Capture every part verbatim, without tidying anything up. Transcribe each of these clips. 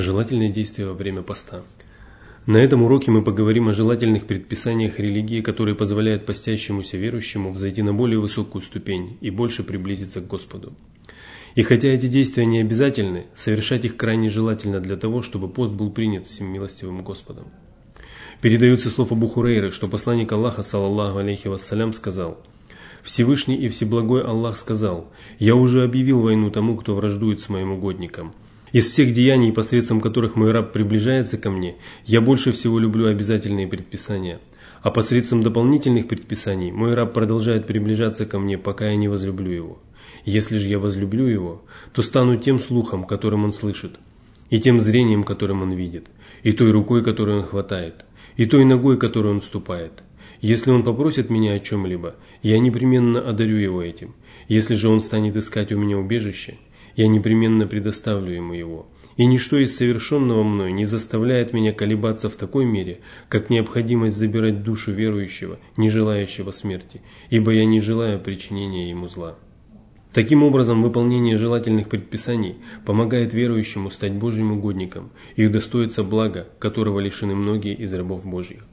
Желательные действия во время поста. На этом уроке мы поговорим о желательных предписаниях религии, которые позволяют постящемуся верующему взойти на более высокую ступень и больше приблизиться к Господу. И хотя эти действия не обязательны, совершать их крайне желательно для того, чтобы пост был принят всемилостивым Господом. Передаются слов Абу Хурейры, что посланник Аллаха, салаллаху алейхи вассалям, сказал: «Всевышний и Всеблагой Аллах сказал: «Я уже объявил войну тому, кто враждует с моим угодником. Из всех деяний, посредством которых мой раб приближается ко мне, я больше всего люблю обязательные предписания. А посредством дополнительных предписаний мой раб продолжает приближаться ко мне, пока я не возлюблю его. Если же я возлюблю его, то стану тем слухом, которым он слышит, и тем зрением, которым он видит, и той рукой, которую он хватает, и той ногой, которой он ступает. Если он попросит меня о чем-либо, я непременно одарю его этим. Если же он станет искать у меня убежище, я непременно предоставлю ему его, и ничто из совершенного мной не заставляет меня колебаться в такой мере, как необходимость забирать душу верующего, не желающего смерти, ибо я не желаю причинения ему зла». Таким образом, выполнение желательных предписаний помогает верующему стать Божьим угодником и удостоиться блага, которого лишены многие из рабов Божьих.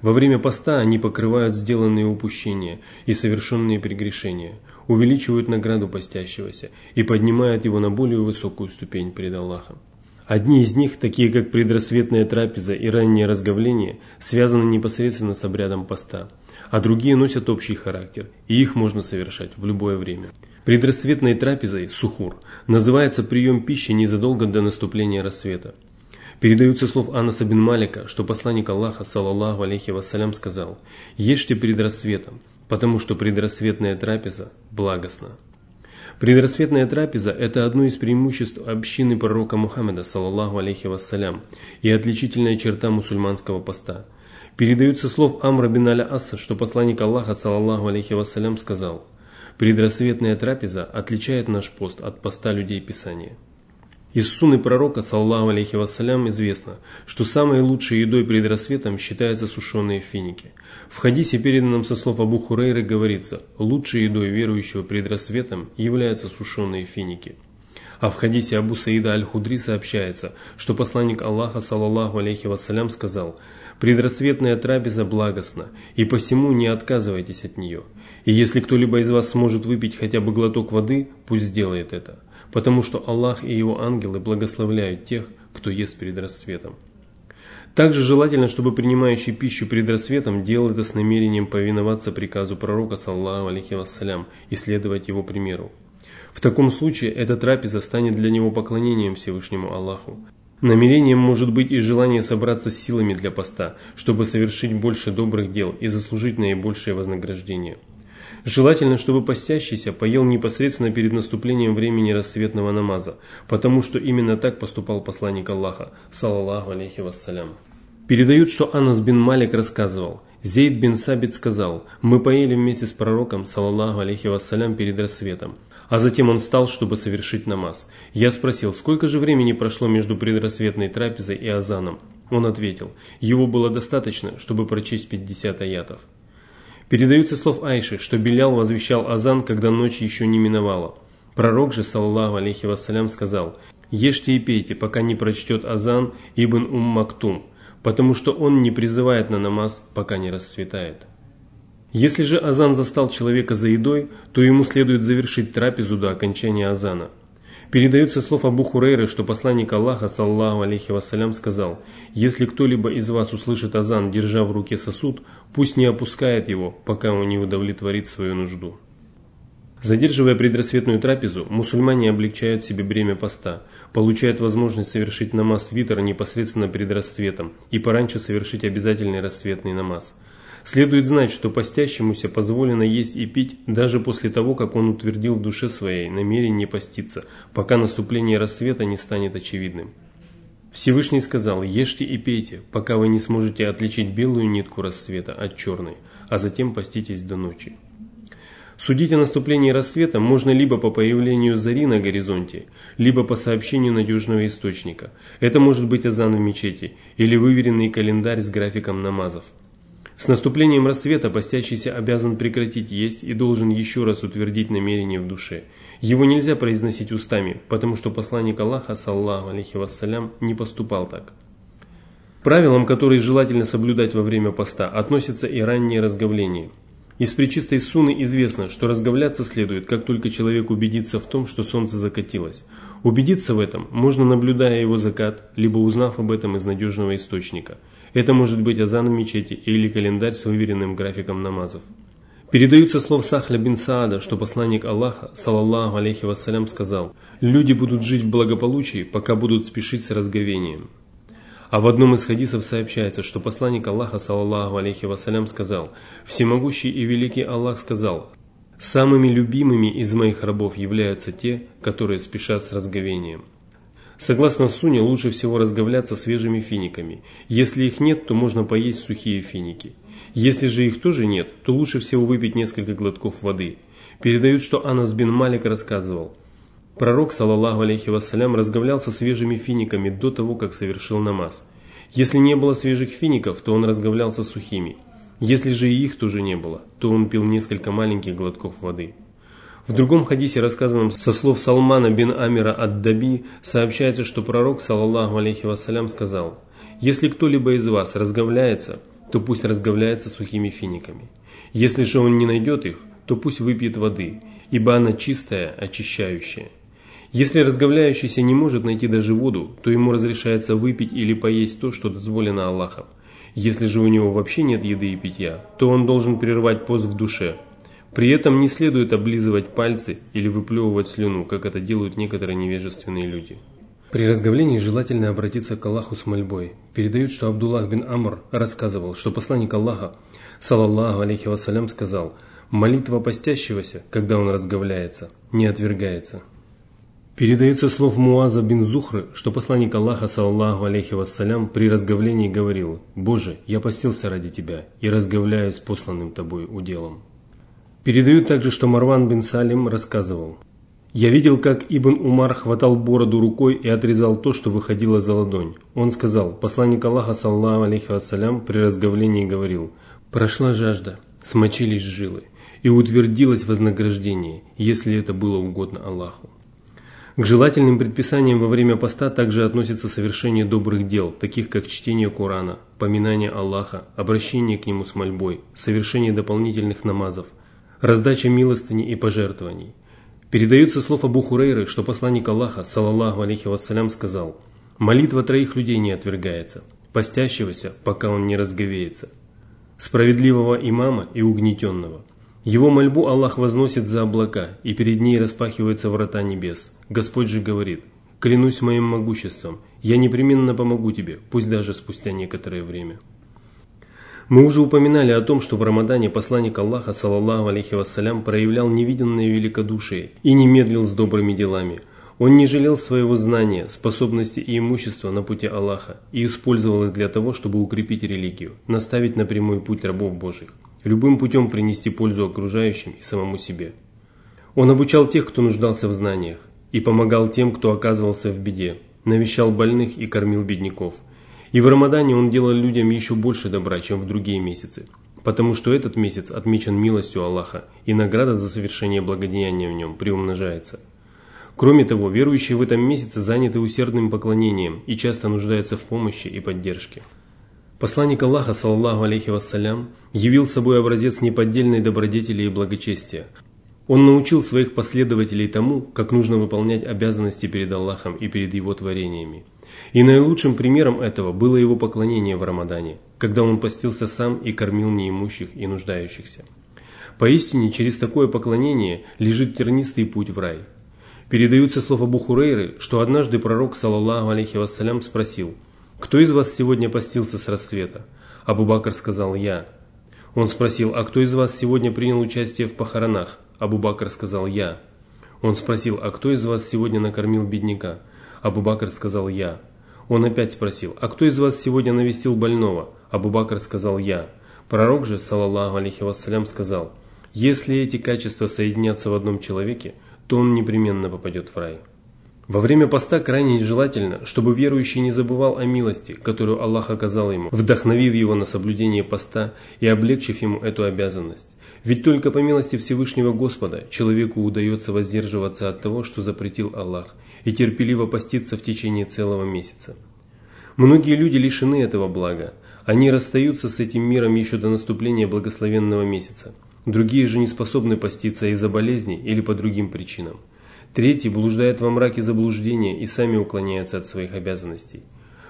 Во время поста они покрывают сделанные упущения и совершенные прегрешения, увеличивают награду постящегося и поднимают его на более высокую ступень перед Аллахом. Одни из них, такие как предрассветная трапеза и раннее разговление, связаны непосредственно с обрядом поста, а другие носят общий характер, и их можно совершать в любое время. Предрассветной трапезой, сухур, называется прием пищи незадолго до наступления рассвета. Передаются слов Анаса бин Малика, что посланник Аллаха, салаллаху алейхи вассалям, сказал: «Ешьте пред рассветом, потому что предрассветная трапеза благостна». Предрассветная трапеза – это одно из преимуществ общины пророка Мухаммеда, салаллаху алейхи вассалям, и отличительная черта мусульманского поста. Передаются слов Амра бин аль-Аса, что посланник Аллаха, салаллаху алейхи вассалям, сказал: «Предрассветная трапеза отличает наш пост от поста людей Писания». Из сунны пророка, саллаллаху алейхи вассалям, известно, что самой лучшей едой перед рассветом считаются сушеные финики. В хадисе, переданном со слов Абу Хурейры, говорится: «Лучшей едой верующего перед рассветом являются сушеные финики». А в хадисе Абу Саида Аль-Худри сообщается, что посланник Аллаха, саллаллаху алейхи вассалям, сказал: «Предрассветная трапеза благостна, и посему не отказывайтесь от нее. И если кто-либо из вас сможет выпить хотя бы глоток воды, пусть сделает это, потому что Аллах и его ангелы благословляют тех, кто ест перед рассветом». Также желательно, чтобы принимающий пищу перед рассветом делал это с намерением повиноваться приказу пророка, саллаллаху алейхи вассалям, и следовать его примеру. В таком случае эта трапеза станет для него поклонением Всевышнему Аллаху. Намерением может быть и желание собраться с силами для поста, чтобы совершить больше добрых дел и заслужить наибольшее вознаграждение. Желательно, чтобы постящийся поел непосредственно перед наступлением времени рассветного намаза, потому что именно так поступал посланник Аллаха, салаллаху алейхи вассалям. Передают, что Анас бин Малик рассказывал: Зейд бин Сабит сказал: «Мы поели вместе с пророком, салаллаху алейхи вассалям, перед рассветом, а затем он встал, чтобы совершить намаз. Я спросил: сколько же времени прошло между предрассветной трапезой и азаном? Он ответил: его было достаточно, чтобы прочесть пятьдесят аятов». Передаются слов Айши, что Билял возвещал азан, когда ночь еще не миновала. Пророк же, саллаллаху алейхи вассалям, сказал: «Ешьте и пейте, пока не прочтет азан Ибн Умм Мактум, потому что он не призывает на намаз, пока не расцветает». Если же азан застал человека за едой, то ему следует завершить трапезу до окончания азана. Передаются слов Абу Хурейры, что посланник Аллаха, саллаллаху алейхи вассалям, сказал: «Если кто-либо из вас услышит азан, держа в руке сосуд, пусть не опускает его, пока он не удовлетворит свою нужду». Задерживая предрассветную трапезу, мусульмане облегчают себе бремя поста, получают возможность совершить намаз витр непосредственно перед рассветом и пораньше совершить обязательный рассветный намаз. Следует знать, что постящемуся позволено есть и пить даже после того, как он утвердил в душе своей намерение поститься, пока наступление рассвета не станет очевидным. Всевышний сказал: «Ешьте и пейте, пока вы не сможете отличить белую нитку рассвета от черной, а затем поститесь до ночи». Судить о наступлении рассвета можно либо по появлению зари на горизонте, либо по сообщению надежного источника. Это может быть азан в мечети или выверенный календарь с графиком намазов. С наступлением рассвета постящийся обязан прекратить есть и должен еще раз утвердить намерение в душе. Его нельзя произносить устами, потому что посланник Аллаха, саллаллаху алейхи вассалям, не поступал так. К правилам, которые желательно соблюдать во время поста, относятся и ранние разговления. Из пречистой сунны известно, что разговляться следует, как только человек убедится в том, что солнце закатилось. Убедиться в этом можно, наблюдая его закат, либо узнав об этом из надежного источника. Это может быть азан в мечети или календарь с выверенным графиком намазов. Передаются слов Сахля бин Саада, что посланник Аллаха, саллаллаху алейхи вассалям, сказал: «Люди будут жить в благополучии, пока будут спешить с разговением». А в одном из хадисов сообщается, что посланник Аллаха, саллаллаху алейхи вассалям, сказал: «Всемогущий и великий Аллах сказал: самыми любимыми из моих рабов являются те, которые спешат с разговением». Согласно сунне, лучше всего разговляться свежими финиками. Если их нет, то можно поесть сухие финики. Если же их тоже нет, то лучше всего выпить несколько глотков воды. Передают, что Анас бин Малик рассказывал: пророк, саллаллаху алейхи вассалям, разговлялся свежими финиками до того, как совершил намаз. Если не было свежих фиников, то он разговлялся сухими. Если же и их тоже не было, то он пил несколько маленьких глотков воды. В другом хадисе, рассказанном со слов Салмана бин Амира ад-Даби, сообщается, что пророк, саллаллаху алейхи вассалям, сказал: «Если кто-либо из вас разговляется, то пусть разговляется сухими финиками. Если же он не найдет их, то пусть выпьет воды, ибо она чистая, очищающая». Если разговляющийся не может найти даже воду, то ему разрешается выпить или поесть то, что дозволено Аллахом. Если же у него вообще нет еды и питья, то он должен прервать пост в душе. При этом не следует облизывать пальцы или выплевывать слюну, как это делают некоторые невежественные люди. При разговлении желательно обратиться к Аллаху с мольбой. Передают, что Абдуллах бин Амр рассказывал, что посланник Аллаха, саллаллаху алейхи вассалям, сказал: «Молитва постящегося, когда он разговляется, не отвергается». Передается слов Муаза бин Зухры, что посланник Аллаха, саллаллаху алейхи вассалям, при разговлении говорил: «Боже, я постился ради Тебя и разговляюсь посланным Тобой уделом». Передают также, что Марван бин Салим рассказывал: «Я видел, как Ибн Умар хватал бороду рукой и отрезал то, что выходило за ладонь. Он сказал: посланник Аллаха, саллаллаху алейхи вассалям, при разговлении говорил: прошла жажда, смочились жилы, и утвердилось вознаграждение, если это было угодно Аллаху». К желательным предписаниям во время поста также относится совершение добрых дел, таких как чтение Корана, поминание Аллаха, обращение к Нему с мольбой, совершение дополнительных намазов, раздача милостыни и пожертвований. Передается слов Абу Хурейры, что посланник Аллаха, саллаллаху алейхи вассалям, сказал: «Молитва троих людей не отвергается, постящегося, пока он не разговеется, справедливого имама и угнетенного. Его мольбу Аллах возносит за облака, и перед ней распахиваются врата небес. Господь же говорит: клянусь моим могуществом, я непременно помогу тебе, пусть даже спустя некоторое время». Мы уже упоминали о том, что в Рамадане посланник Аллаха, саллаллаху алейхи вассалям, проявлял невиданное великодушие и не медлил с добрыми делами. Он не жалел своего знания, способности и имущества на пути Аллаха и использовал их для того, чтобы укрепить религию, наставить на прямой путь рабов Божьих, любым путем принести пользу окружающим и самому себе. Он обучал тех, кто нуждался в знаниях, и помогал тем, кто оказывался в беде, навещал больных и кормил бедняков. И в Рамадане он делал людям еще больше добра, чем в другие месяцы, потому что этот месяц отмечен милостью Аллаха, и награда за совершение благодеяния в нем приумножается. Кроме того, верующие в этом месяце заняты усердным поклонением и часто нуждаются в помощи и поддержке. Посланник Аллаха, саллаллаху алейхи вассалям, явил собой образец неподдельной добродетели и благочестия. Он научил своих последователей тому, как нужно выполнять обязанности перед Аллахом и перед его творениями. И наилучшим примером этого было его поклонение в Рамадане, когда он постился сам и кормил неимущих и нуждающихся. Поистине, через такое поклонение лежит тернистый путь в рай. Передаются слова Абу Хурейры, что однажды пророк, саллаллаху алейхи вассалям, спросил: «Кто из вас сегодня постился с рассвета?» Абу Бакр сказал: «Я». Он спросил: «А кто из вас сегодня принял участие в похоронах?» Абу Бакр сказал: «Я». Он спросил: «А кто из вас сегодня накормил бедняка?» Абу Бакр сказал: «Я». Он опять спросил: «А кто из вас сегодня навестил больного?» Абу Бакр сказал: «Я». Пророк же, саллаллаху алейхи вассалям, сказал: «Если эти качества соединятся в одном человеке, то он непременно попадет в рай». Во время поста крайне желательно, чтобы верующий не забывал о милости, которую Аллах оказал ему, вдохновив его на соблюдение поста и облегчив ему эту обязанность. Ведь только по милости Всевышнего Господа человеку удается воздерживаться от того, что запретил Аллах, и терпеливо поститься в течение целого месяца. Многие люди лишены этого блага. Они расстаются с этим миром еще до наступления благословенного месяца. Другие же не способны поститься из-за болезни или по другим причинам. Третьи блуждают во мраке заблуждения и сами уклоняются от своих обязанностей.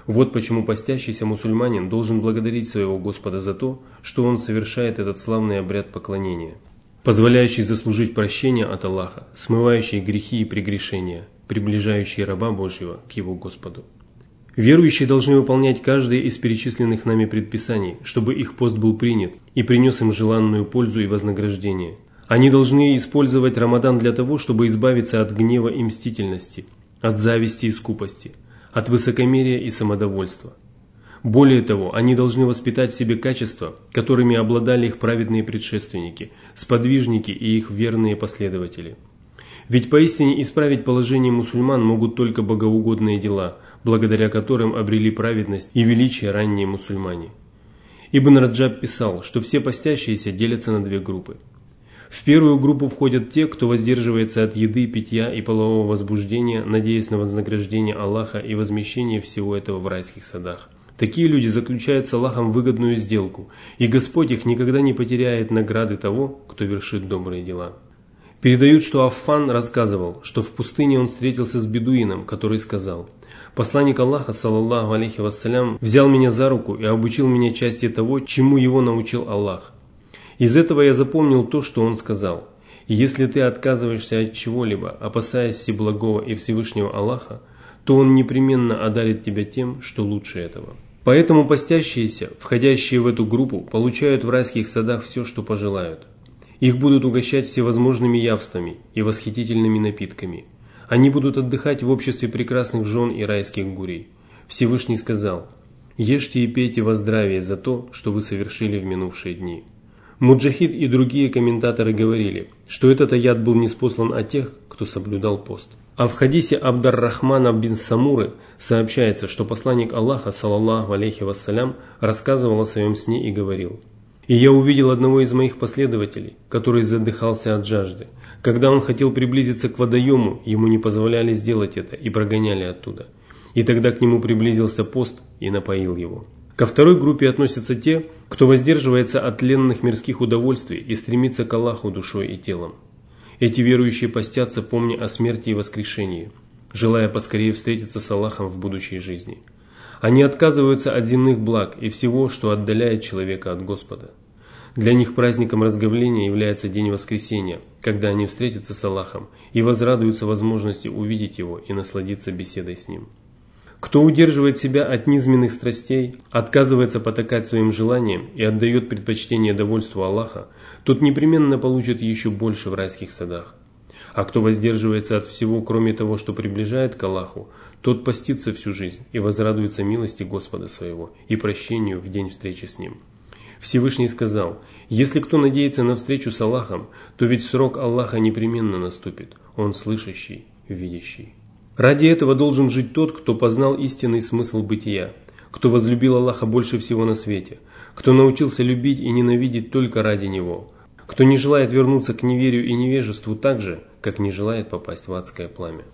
Вот почему постящийся мусульманин должен благодарить своего Господа за то, что он совершает этот славный обряд поклонения, позволяющий заслужить прощение от Аллаха, смывающий грехи и прегрешения, приближающий раба Божьего к его Господу. Верующие должны выполнять каждое из перечисленных нами предписаний, чтобы их пост был принят и принес им желанную пользу и вознаграждение. Они должны использовать Рамадан для того, чтобы избавиться от гнева и мстительности, от зависти и скупости, от высокомерия и самодовольства. Более того, они должны воспитать в себе качества, которыми обладали их праведные предшественники, сподвижники и их верные последователи. Ведь поистине исправить положение мусульман могут только богоугодные дела, благодаря которым обрели праведность и величие ранние мусульмане. Ибн Раджаб писал, что все постящиеся делятся на две группы. В первую группу входят те, кто воздерживается от еды, питья и полового возбуждения, надеясь на вознаграждение Аллаха и возмещение всего этого в райских садах. Такие люди заключают с Аллахом выгодную сделку, и Господь их никогда не потеряет награды того, кто вершит добрые дела. Передают, что Аффан рассказывал, что в пустыне он встретился с бедуином, который сказал: «Посланник Аллаха, саллаллаху алейхи вассалям, взял меня за руку и обучил меня части того, чему его научил Аллах. Из этого я запомнил то, что он сказал: если ты отказываешься от чего-либо, опасаясь всеблагого и Всевышнего Аллаха, то он непременно одарит тебя тем, что лучше этого». Поэтому постящиеся, входящие в эту группу, получают в райских садах все, что пожелают. Их будут угощать всевозможными явствами и восхитительными напитками. Они будут отдыхать в обществе прекрасных жен и райских гурей. Всевышний сказал: «Ешьте и пейте во здравии за то, что вы совершили в минувшие дни». Муджахид и другие комментаторы говорили, что этот аят был ниспослан о тех, кто соблюдал пост. А в хадисе Абд ар-Рахмана бин Самуры сообщается, что посланник Аллаха, саллаллаху алейхи вассалям, рассказывал о своем сне и говорил: «И я увидел одного из моих последователей, который задыхался от жажды. Когда он хотел приблизиться к водоему, ему не позволяли сделать это и прогоняли оттуда. И тогда к нему приблизился пост и напоил его». Ко второй группе относятся те, кто воздерживается от тленных мирских удовольствий и стремится к Аллаху душой и телом. Эти верующие постятся, помня о смерти и воскрешении, желая поскорее встретиться с Аллахом в будущей жизни. Они отказываются от земных благ и всего, что отдаляет человека от Господа. Для них праздником разговления является день воскресения, когда они встретятся с Аллахом и возрадуются возможности увидеть Его и насладиться беседой с Ним. Кто удерживает себя от низменных страстей, отказывается потакать своим желаниям и отдает предпочтение довольству Аллаха, тот непременно получит еще больше в райских садах. А кто воздерживается от всего, кроме того, что приближает к Аллаху, тот постится всю жизнь и возрадуется милости Господа своего и прощению в день встречи с Ним. Всевышний сказал: «Если кто надеется на встречу с Аллахом, то ведь срок Аллаха непременно наступит, Он слышащий, видящий». Ради этого должен жить тот, кто познал истинный смысл бытия, кто возлюбил Аллаха больше всего на свете, кто научился любить и ненавидеть только ради Него, кто не желает вернуться к неверию и невежеству так же, как не желает попасть в адское пламя.